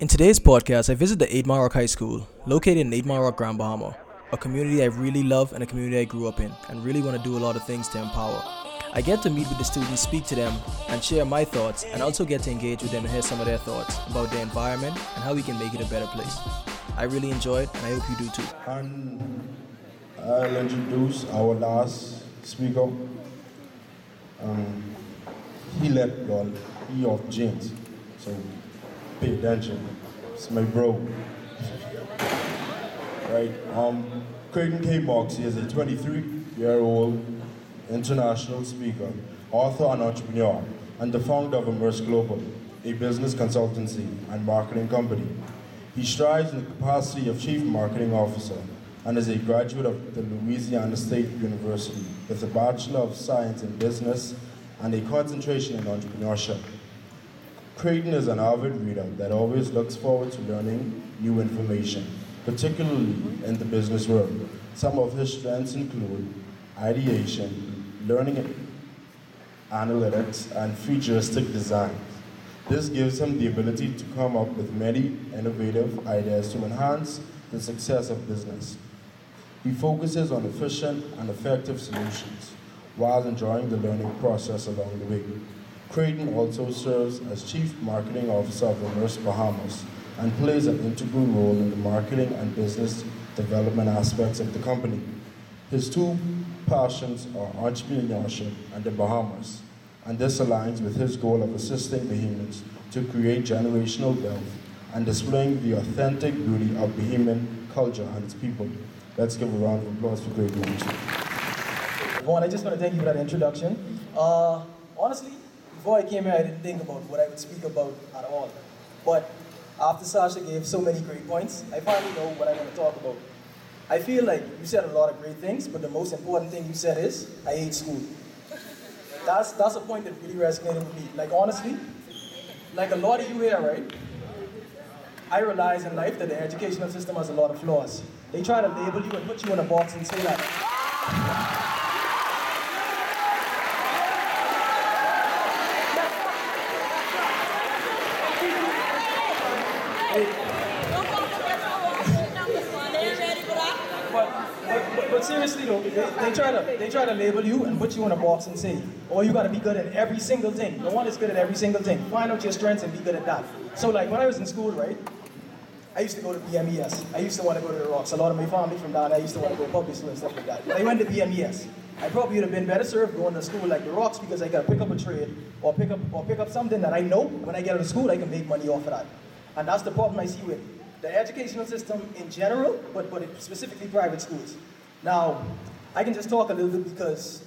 In today's podcast, I visit the Aydmar Rock High School, located in Aydmar Rock, Grand Bahama, a community I really love and a community I grew up in and really want to do a lot of things to empower. I get to meet with the students, speak to them, and share my thoughts, and also get to engage with them and hear some of their thoughts about their environment and how we can make it a better place. I really enjoy it, and I hope you do too. And I'll introduce our last speaker. He left, y'all. He off gyms, so big dungeon. It's my bro. Right. Creighton K. Boxy is a 23-year-old international speaker, author and entrepreneur, and the founder of Immerse Global, a business consultancy and marketing company. He strives in the capacity of Chief Marketing Officer and is a graduate of the Louisiana State University with a Bachelor of Science in Business and a concentration in entrepreneurship. Creighton is an avid reader that always looks forward to learning new information, particularly in the business world. Some of his strengths include ideation, learning analytics, and futuristic design. This gives him the ability to come up with many innovative ideas to enhance the success of business. He focuses on efficient and effective solutions while enjoying the learning process along the way. Creighton also serves as Chief Marketing Officer of Reverse Bahamas and plays an integral role in the marketing and business development aspects of the company. His two passions are entrepreneurship and the Bahamas, and this aligns with his goal of assisting Bahamians to create generational wealth and displaying the authentic beauty of Bahamian culture and its people. Let's give a round of applause for Creighton. Vaughn, I just want to thank you for that introduction. Honestly, before I came here, I didn't think about what I would speak about at all. But after Sasha gave so many great points, I finally know what I want to talk about. I feel like you said a lot of great things, but the most important thing you said is, I hate school. That's a point that really resonated with me. Like honestly, like a lot of you here, right? I realize in life that the educational system has a lot of flaws. They try to label you and put you in a box and say that. Hey. But seriously though, they try to label you and put you in a box and say, oh, you gotta be good at every single thing. No one is good at every single thing. Find out your strengths and be good at that. So like when I was in school, right, I used to go to BMES. I used to want to go to the Rocks. A lot of my family from down there used to want to go to public school and stuff like that. But I went to BMES. I probably would have been better served going to school like the Rocks because I gotta pick up a trade or pick up something that I know when I get out of school I can make money off of that. And that's the problem I see with the educational system in general, but specifically private schools. Now, I can just talk a little bit because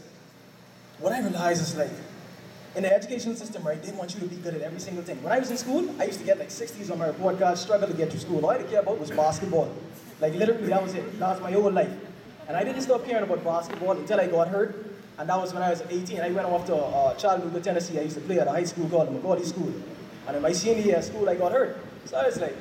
what I realize is like, in the educational system, right, they want you to be good at every single thing. When I was in school, I used to get like 60s on my report card, struggle to get to school. All I didn't care about was basketball. Like literally, that was it. That was my whole life. And I didn't stop caring about basketball until I got hurt. And that was when I was 18. I went off to Chattanooga, Tennessee. I used to play at a high school called McCallie School. And in my senior year of school, I got hurt. So I was like,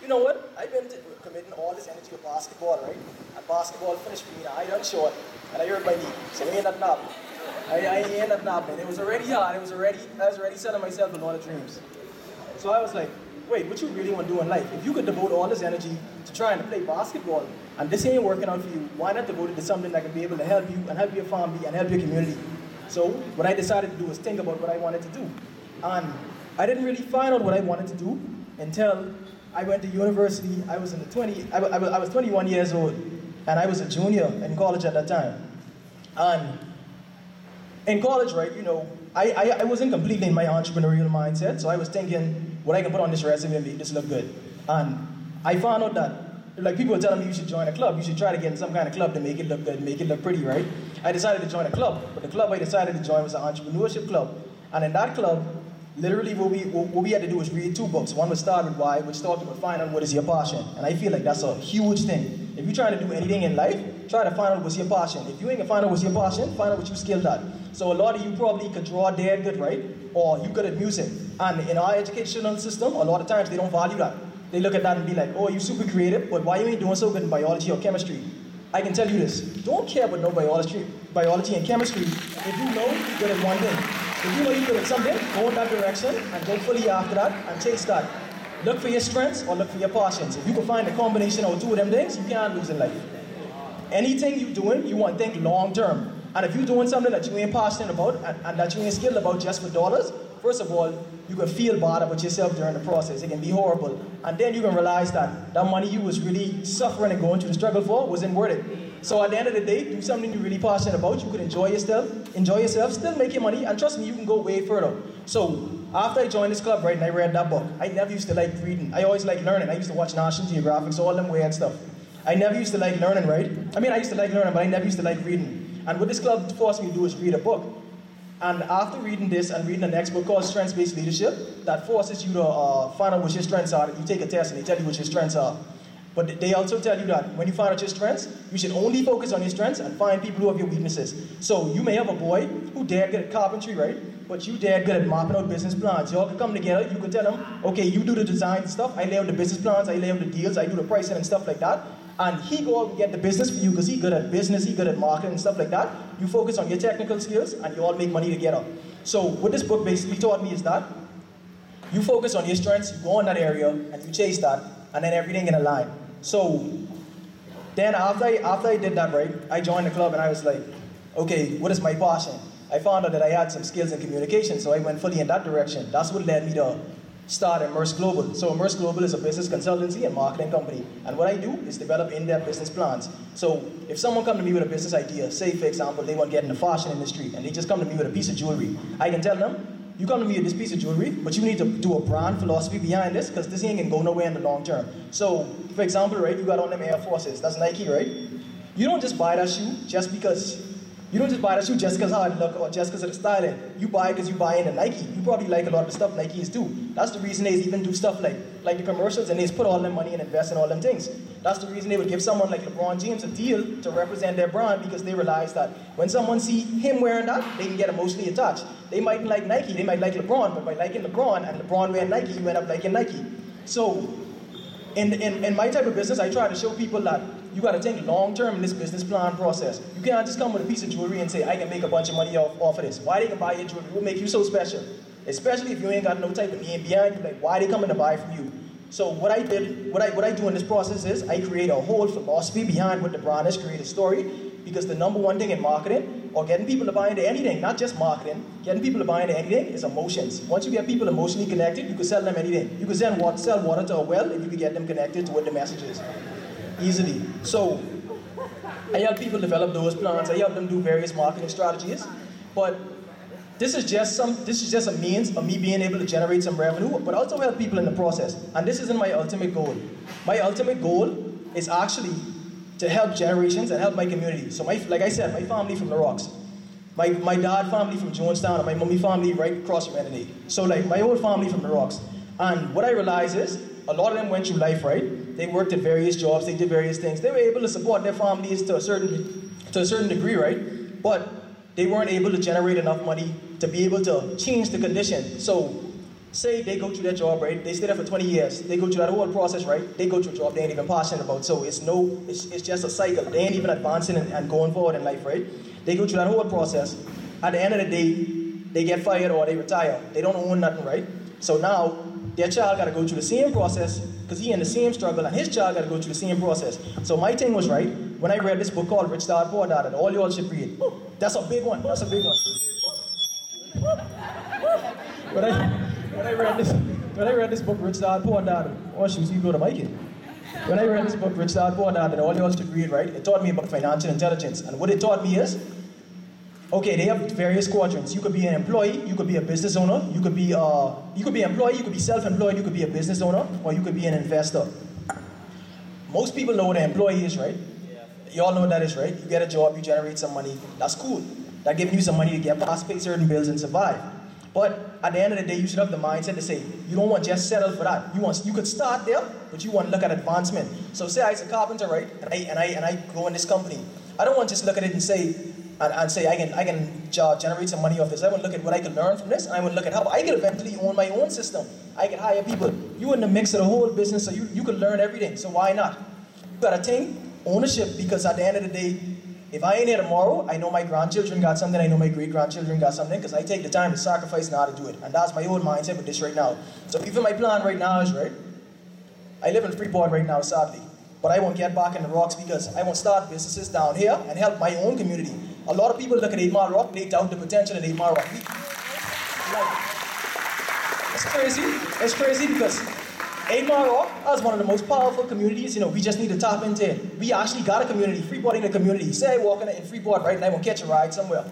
you know what? I've been committing all this energy to basketball, right? And basketball finished for me. I done short, and I hurt my knee. So it ain't nothing happening. It was already hard. I was already selling myself a lot of dreams. So I was like, wait, what you really want to do in life? If you could devote all this energy to trying to play basketball, and this ain't working out for you, why not devote it to something that can be able to help you and help your family and help your community? So what I decided to do was think about what I wanted to do. And I didn't really find out what I wanted to do until I went to university. I was 21 years old, and I was a junior in college at that time. And in college, right, you know, I wasn't completely in my entrepreneurial mindset, so I was thinking what I can put on this resume and make this look good. And I found out that, like, people were telling me you should join a club, you should try to get in some kind of club to make it look good, make it look pretty, right? I decided to join a club, but the club I decided to join was an entrepreneurship club. And in that club, literally what we had to do was read two books. One was Start With Why, which talked about find out what is your passion. And I feel like that's a huge thing. If you're trying to do anything in life, try to find out what's your passion. If you ain't gonna find out what's your passion, find out what you're skilled at. So a lot of you probably could draw dead good, right? Or you good at music. And in our educational system, a lot of times they don't value that. They look at that and be like, oh, you're super creative, but why you ain't doing so good in biology or chemistry? I can tell you this, don't care about no biology and chemistry if you know you're good at one thing. If you know you're good at something, go in that direction and go fully after that and chase that. Look for your strengths or look for your passions. If you can find a combination of two of them things, you can't lose in life. Anything you're doing, you want to think long term. And if you're doing something that you ain't passionate about and that you ain't skilled about just for dollars, first of all, you can feel bad about yourself during the process. It can be horrible. And then you can realize that that money you was really suffering and going through the struggle for wasn't worth it. So at the end of the day, do something you're really passionate about. You can enjoy yourself, still make your money, and trust me, you can go way further. So after I joined this club, right, and I read that book, I never used to like reading. I always liked learning. I used to watch National Geographic, all them weird stuff. I never used to like learning, right? I mean, I used to like learning, but I never used to like reading. And what this club forced me to do is read a book. And after reading this and reading the next book called Strengths-Based Leadership, that forces you to find out what your strengths are. You take a test and they tell you what your strengths are. But they also tell you that when you find out your strengths, you should only focus on your strengths and find people who have your weaknesses. So you may have a boy who dare good at carpentry, right? But you dare good at mapping out business plans. Y'all could come together, you could tell him, okay, you do the design stuff, I lay out the business plans, I lay out the deals, I do the pricing and stuff like that. And he go out and get the business for you because he's good at business, he's good at marketing and stuff like that. You focus on your technical skills and you all make money together. So what this book basically taught me is that you focus on your strengths, you go in that area and you chase that, and then everything in a line. So then after I did that, right, I joined the club and I was like, okay, what is my passion? I found out that I had some skills in communication, so I went fully in that direction. That's what led me to start Immerse Global. So Immerse Global is a business consultancy and marketing company. And what I do is develop in-depth business plans. So if someone come to me with a business idea, say for example, they want to get in the fashion industry and they just come to me with a piece of jewelry, I can tell them, you come to me with this piece of jewelry, but you need to do a brand philosophy behind this because this ain't gonna go nowhere in the long term. So for example, right, you got on them Air Forces, that's Nike, right? You don't just buy that shoe just because hard luck or just because of the styling. You buy it because you buy into Nike. You probably like a lot of the stuff Nike is do. That's the reason they even do stuff like the commercials and they put all their money and invest in all them things. That's the reason they would give someone like LeBron James a deal to represent their brand because they realize that when someone see him wearing that, they can get emotionally attached. They might like Nike, they might like LeBron, but by liking LeBron and LeBron wearing Nike, you end up liking Nike. So in my type of business, I try to show people that you got to think long-term in this business plan process. You can't just come with a piece of jewelry and say, I can make a bunch of money off of this. Why they can buy your jewelry? What make you so special? Especially if you ain't got no type of name behind you, like why they coming to buy from you? So what I do in this process is I create a whole philosophy behind what the brand is, create a story, because the number one thing in marketing or getting people to buy into anything, not just marketing, getting people to buy into anything is emotions. Once you get people emotionally connected, you can sell them anything. You can sell water to a well if you can get them connected to what the message is. Easily. So I help people develop those plans. I help them do various marketing strategies. But this is just a means of me being able to generate some revenue, but also help people in the process. And this isn't my ultimate goal. My ultimate goal is actually to help generations and help my community. So like I said, my family from the Rocks. My dad family from Jonestown and my mommy family right across from Adelaide. So like my whole family from the Rocks. And what I realize is a lot of them went through life, right? They worked at various jobs, they did various things. They were able to support their families to a certain degree, right? But they weren't able to generate enough money to be able to change the condition. So say they go through that job, right? They stay there for 20 years. They go through that whole process, right? They go through a job they ain't even passionate about. So it's just a cycle. They ain't even advancing and going forward in life, right? They go through that whole process. At the end of the day, they get fired or they retire. They don't own nothing, right? So now, their child got to go through the same process because he in the same struggle and his child got to go through the same process. So my thing was, right, when I read this book called Rich Dad Poor Dad, and all y'all should read. That's a big one. When I read this book, Rich Dad Poor Dad, When I read this book, Rich Dad Poor Dad, and all y'all should read, right, it taught me about financial intelligence. And what it taught me is, okay, they have various quadrants. You could be an employee, you could be a business owner, you could be an employee, you could be self-employed, you could be a business owner, or you could be an investor. Most people know what an employee is, right? Yeah. You all know what that is, right? You get a job, you generate some money, that's cool. That gives you some money to get past, pay certain bills and survive. But at the end of the day, you should have the mindset to say, you don't want to just settle for that. You could start there, but you want to look at advancement. So say I was a carpenter, right? And I go in this company. I don't want to just look at it and say, I can generate some money off this. I would look at what I can learn from this, and I would look at how I could eventually own my own system. I could hire people. You in the mix of the whole business, so you could learn everything, so why not? You got to take ownership, because at the end of the day, if I ain't here tomorrow, I know my grandchildren got something, I know my great-grandchildren got something, because I take the time to sacrifice and how to do it. And that's my own mindset with this right now. So even my plan right now is, right, I live in Freeport right now, sadly, but I won't get back in the rocks because I won't start businesses down here and help my own community. A lot of people look at 8 Mile Rock, they doubt the potential in 8 Mile Rock. It's crazy because 8 Mile Rock is one of the most powerful communities, you know, we just need to tap into it. We actually got a community, Freeport ain't a community. Say I walk in Freeport right now, I'm gonna catch a ride somewhere.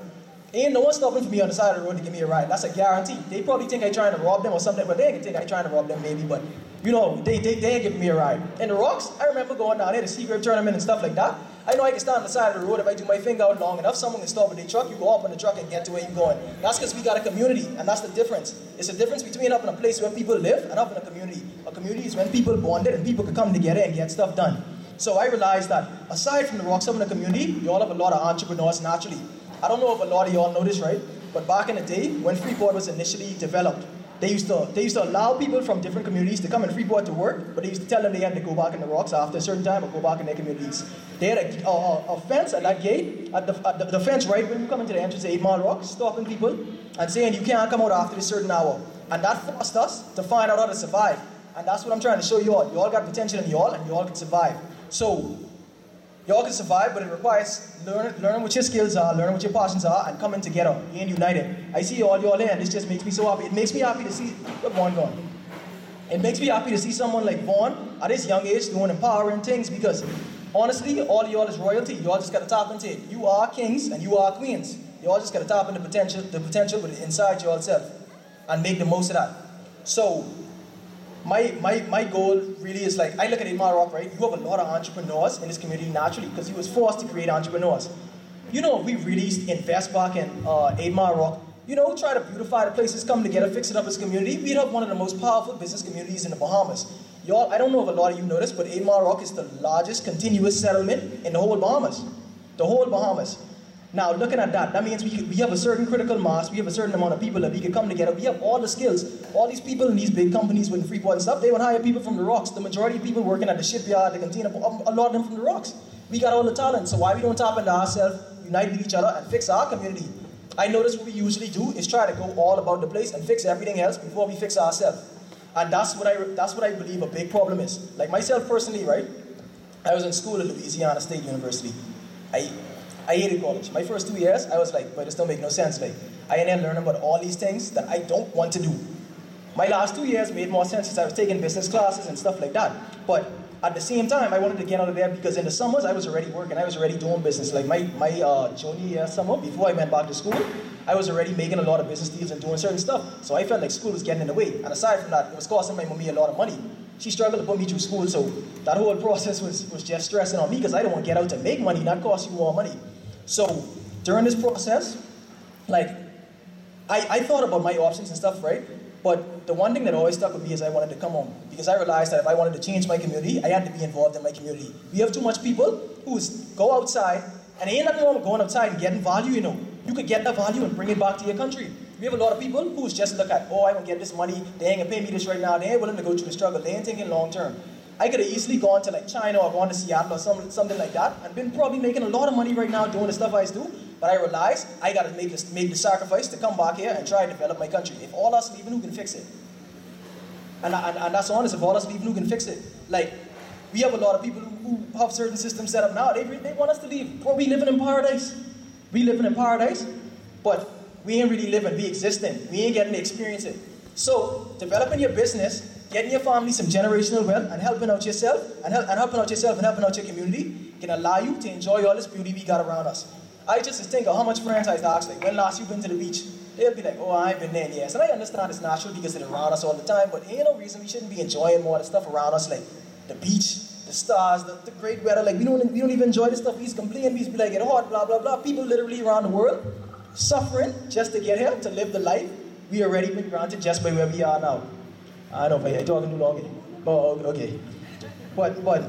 Ain't no one stopping for me on the side of the road to give me a ride, that's a guarantee. They probably think I'm trying to rob them or something, but they ain't think I'm trying to rob them maybe, but you know, they ain't giving me a ride. And the rocks, I remember going down there to Seagrave Tournament and stuff like that. I know I can stand on the side of the road, if I do my finger out long enough, someone can stop with their truck, you go up on the truck and get to where you're going. That's because we got a community, and that's the difference. It's the difference between up in a place where people live and up in a community. A community is when people bonded and people could come together and get stuff done. So I realized that, aside from the rocks up in the community, you all have a lot of entrepreneurs naturally. I don't know if a lot of y'all know this, right? But back in the day, when Freeport was initially developed, they used to allow people from different communities to come in Freeport to work, but they used to tell them they had to go back in the rocks after a certain time or go back in their communities. They had a fence at that gate, at the fence right when you come into the entrance of 8 Mile Rock, stopping people and saying you can't come out after a certain hour. And that forced us to find out how to survive. And that's what I'm trying to show you all. You all got potential in you all, and you all can survive. So, you all can survive, but it requires learning what your skills are, learning what your passions are, and coming together, being united. I see all y'all there, and this just makes me so happy. It makes me happy to see, look, Vaughn gone. It makes me happy to see someone like Vaughn at his young age doing empowering things because, honestly, all y'all is royalty. Y'all just gotta tap into it. You are kings, and you are queens. Y'all just gotta tap into the potential inside y'all self, and make the most of that. So, My goal really is like, I look at 8 Mile Rock, right? You have a lot of entrepreneurs in this community naturally because he was forced to create entrepreneurs. You know, if we really invest back in 8 Mile Rock, you know, try to beautify the places, come together, fix it up as a community, we'd have one of the most powerful business communities in the Bahamas. Y'all, I don't know if a lot of you know this, but 8 Mile Rock is the largest continuous settlement in the whole Bahamas. The whole Bahamas. Now, looking at that, that means we have a certain critical mass, we have a certain amount of people that we can come together, we have all the skills. All these people in these big companies with Freeport and stuff, they would hire people from the rocks. The majority of people working at the shipyard, the container, a lot of them from the rocks. We got all the talent, so why we don't tap into ourselves, unite with each other, and fix our community? I notice what we usually do is try to go all about the place and fix everything else before we fix ourselves. And that's what I believe a big problem is. Like myself personally, right? I was in school at Louisiana State University. I hated college. My first 2 years, I was like, but this don't make no sense. Like, I ended up learning about all these things that I don't want to do. My last 2 years made more sense since I was taking business classes and stuff like that. But at the same time, I wanted to get out of there because in the summers, I was already working. I was already doing business. Like my junior year summer, before I went back to school, I was already making a lot of business deals and doing certain stuff. So I felt like school was getting in the way. And aside from that, it was costing my mommy a lot of money. She struggled to put me through school, so that whole process was just stressing on me because I don't want to get out to make money, not cost you more money. So during this process, like, I thought about my options and stuff, right? But the one thing that always stuck with me is I wanted to come home because I realized that if I wanted to change my community, I had to be involved in my community. We have too much people who go outside, and ain't nothing wrong with going outside and getting value, you know. You could get that value and bring it back to your country. We have a lot of people who just look at, oh, I'm gonna get this money, they ain't gonna pay me this right now, they ain't willing to go through the struggle, they ain't thinking long term. I could have easily gone to like China or gone to Seattle or something like that and been probably making a lot of money right now doing the stuff I do, but I realized I gotta make the sacrifice to come back here and try and develop my country. If all us leaving, who can fix it? And that's honest, if all us leaving, who can fix it? Like, we have a lot of people who have certain systems set up now, they want us to leave. Bro, we living in paradise. We living in paradise, but we ain't really living, we existing. We ain't getting to experience it. So, developing your business, getting your family some generational wealth, and helping out yourself, and helping out your community, can allow you to enjoy all this beauty we got around us. I just think of how much friends I ask, like, when last you been to the beach? They'll be like, oh, I ain't been there in years. And I understand it's natural because it's around us all the time, but ain't no reason we shouldn't be enjoying more of the stuff around us, like the beach, the stars, the great weather. Like, we don't even enjoy the stuff. We's complaining, we's be like, it's hot, blah, blah, blah. People literally around the world, suffering just to get here, to live the life we already been granted just by where we are now. I don't know if I'm talking too long, but okay. But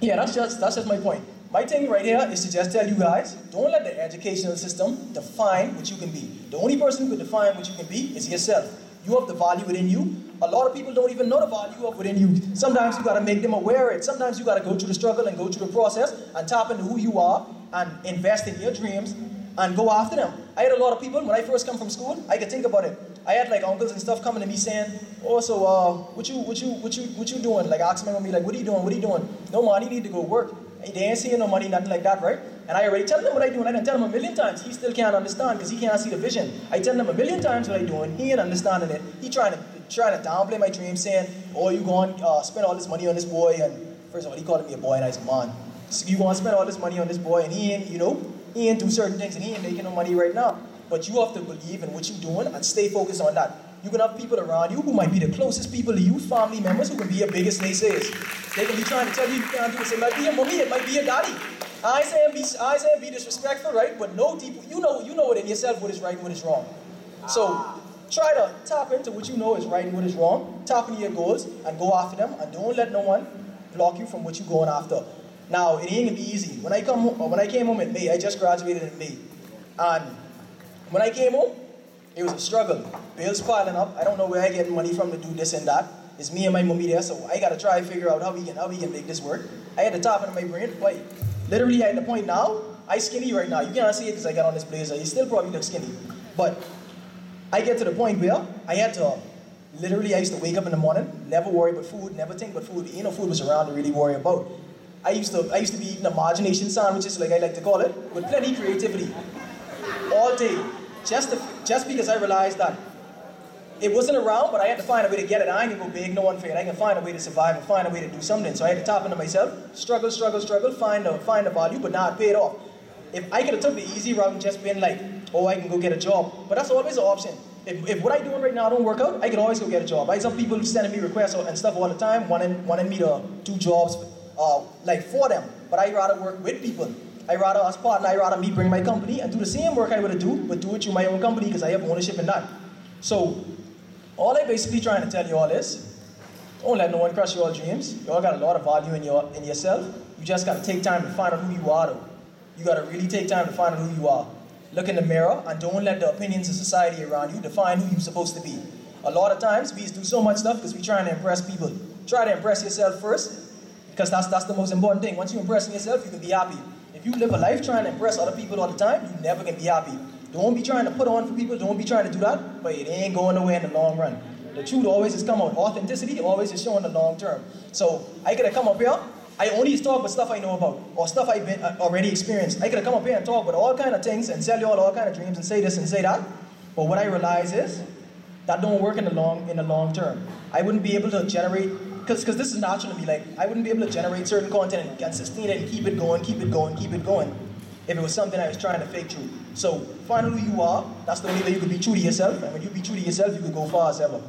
yeah, that's just my point. My thing right here is to just tell you guys, don't let the educational system define what you can be. The only person who can define what you can be is yourself. You have the value within you. A lot of people don't even know the value of within you. Sometimes you gotta make them aware of it. Sometimes you gotta go through the struggle and go through the process and tap into who you are and invest in your dreams. and go after them. I had a lot of people, when I first come from school, I could think about it. I had like uncles and stuff coming to me saying, oh, so what you doing? Like asking me, like, what are you doing? No money, need to go work. And they ain't seeing no money, nothing like that, right? And I already tell them what I do, and I done tell him a million times. He still can't understand because he can't see the vision. I tell him a million times what I do, and he ain't understanding it. He trying to downplay my dream, saying, oh, you going to spend all this money on this boy. And first of all, he called me a boy, and I said, man, so you going to spend all this money on this boy, and he ain't, you know, he ain't do certain things, and he ain't making no money right now. But you have to believe in what you're doing and stay focused on that. You can have people around you who might be the closest people to you, family members who can be your biggest naysayers. They can be trying to tell you you can't do this. It might be your mommy, it might be your daddy. I say be disrespectful, right? But no deep, you know within yourself what is right and what is wrong. So try to tap into what you know is right and what is wrong. Tap into your goals and go after them, and don't let no one block you from what you're going after. Now it ain't gonna be easy. When I came home in May, I just graduated in May, and when I came home, it was a struggle. Bills piling up. I don't know where I get money from to do this and that. It's me and my mommy there, so I gotta try and figure out how we can make this work. I had the top end of my brain, but literally at the point now, I skinny right now. You can't see it because I got on this blazer. You still probably look skinny, but I get to the point where I had to. Literally, I used to wake up in the morning, never worry about food, never think about food. You know, food was around to really worry about. I used to be eating imagination sandwiches, like I like to call it, with plenty of creativity, all day. Just because I realized that it wasn't around, but I had to find a way to get it. I ain't gonna go big, no unfair. I can find a way to survive and find a way to do something. So I had to tap into myself, struggle, find the value, but now it paid off. If I could have took the easy route and just been like, oh, I can go get a job, but that's always an option. If what I'm doing right now don't work out, I can always go get a job. I have some people sending me requests and stuff all the time, wanting me to do jobs like for them, but I rather work with people. I'd rather me bring my company and do the same work I would do, but do it through my own company because I have ownership in that. So all I basically trying to tell you all is, don't let no one crush your dreams. You all got a lot of value in yourself. You just got to take time to find out who you are, though. You got to really take time to find out who you are. Look in the mirror and don't let the opinions of society around you define who you're supposed to be. A lot of times, we do so much stuff because we're trying to impress people. Try to impress yourself first because that's the most important thing. Once you impress yourself, you can be happy. If you live a life trying to impress other people all the time, you never can be happy. Don't be trying to put on for people, don't be trying to do that, but it ain't going nowhere in the long run. The truth always is come out. Authenticity always is shown in the long term. So I could have come up here, I only talk about stuff I know about, or stuff I've already experienced. I could have come up here and talk about all kind of things and sell you all kind of dreams and say this and say that, but what I realize is that don't work in the long term. I wouldn't be able to generate, because this is natural to me, like I wouldn't be able to generate certain content and sustain it and keep it going if it was something I was trying to fake through. So find out who you are. That's the way that you can be true to yourself, and when you be true to yourself, you can go far as ever.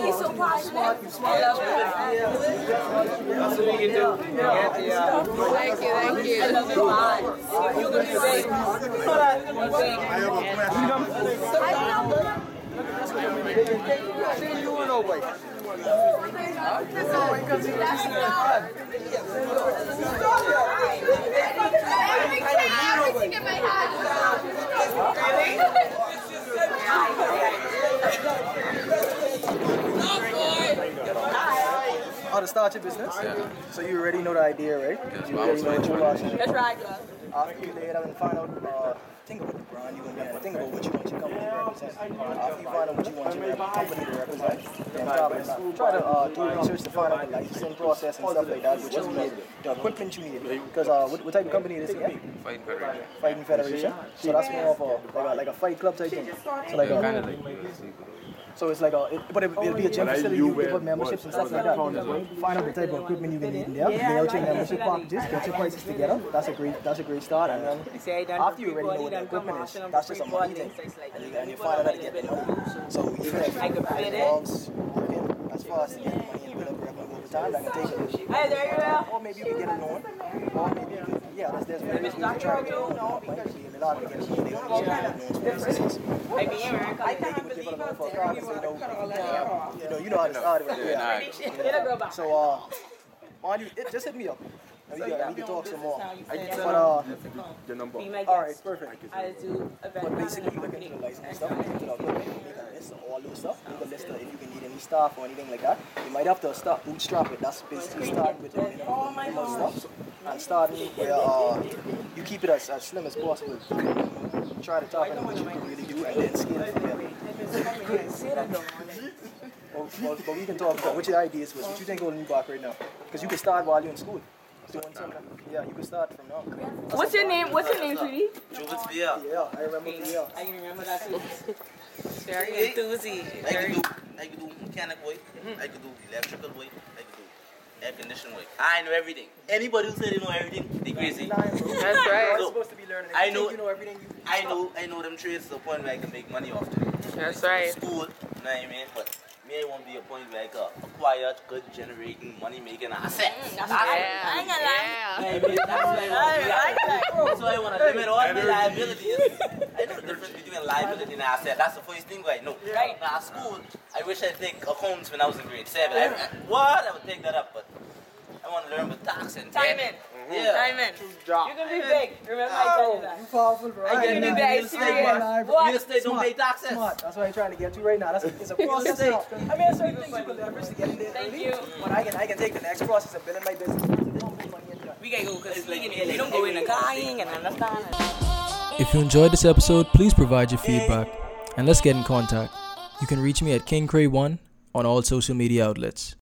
He's so passionate. Thank you. I love to start your business? Yeah. So you already know the idea, right? Yes, that's right, girl. After you lay it out and find out, think about the brand you want to get, think about what you want your company to represent. After you find out what you want your company to represent, then try to do research to find out the licensing process and stuff like that, which is needed, the equipment you need. Because what type of company is it again? Fighting Federation. So that's more of a fight club type thing. So like So it's like but it'll be a gym facility, you give up memberships and stuff like that. Find out the type of equipment you can need in there, mail your membership packages, get your prices together. That's a great start. And then after you already know what the equipment is, that's just a money thing. And then you find out how to get better. So even if as far as to get money and build up revenue over time, that can take it. Or maybe you can get a loan. Or maybe you can, there's really good things to try to get a loan. I can't believe it. You know how to start it. So, just hit me up. We can talk some more. The number. All right, perfect. But basically, look into the license stuff, look into the equipment, all those stuff. Look at the list if you can need any stuff or anything like that, you might have to start bootstrap it. That's basically start with your minimal stuff and start where you keep it as slim as possible. Try to talk about what you can really do and then scale it from there. But we can talk about what your ideas was, what you think holding you back right now. Because you can start while you're in school. Yeah, you can start from now. What's your name? What's your name, sweetie? Jules Villa. Yeah, I remember Villa. I can remember that too. Very enthusiastic. I can do mechanic work. I can do electrical work. I can do air conditioning work. I know everything. Anybody who said they know everything, they crazy. That's right. You're supposed to be learning. I know. You know everything. I know them trades to the point where I can make money off them. That's right. School, you know what I mean? But it won't be a point like acquired, good generating, money making asset. I ain't gonna lie. That's why I want to limit all the liabilities. I know the difference between liability and asset. That's the first thing I know. Right. At school, I wish I'd take accounts when I was in grade 7. I would take that up, but I want to learn with tax and timing. Yeah. Diamond. You're gonna be big. Remember I told you that. You're powerful, bro. I get to be big. Serious. Real estate don't pay taxes. That's what I'm trying to get to right now. It's a process. I mean, there's certain things you can leverage to get in there. Thank you. But I can take the next process of building my business. We gotta go because they don't go in a dying and understand. If you enjoyed this episode, please provide your feedback and let's get in contact. You can reach me at KingCray1 on all social media outlets.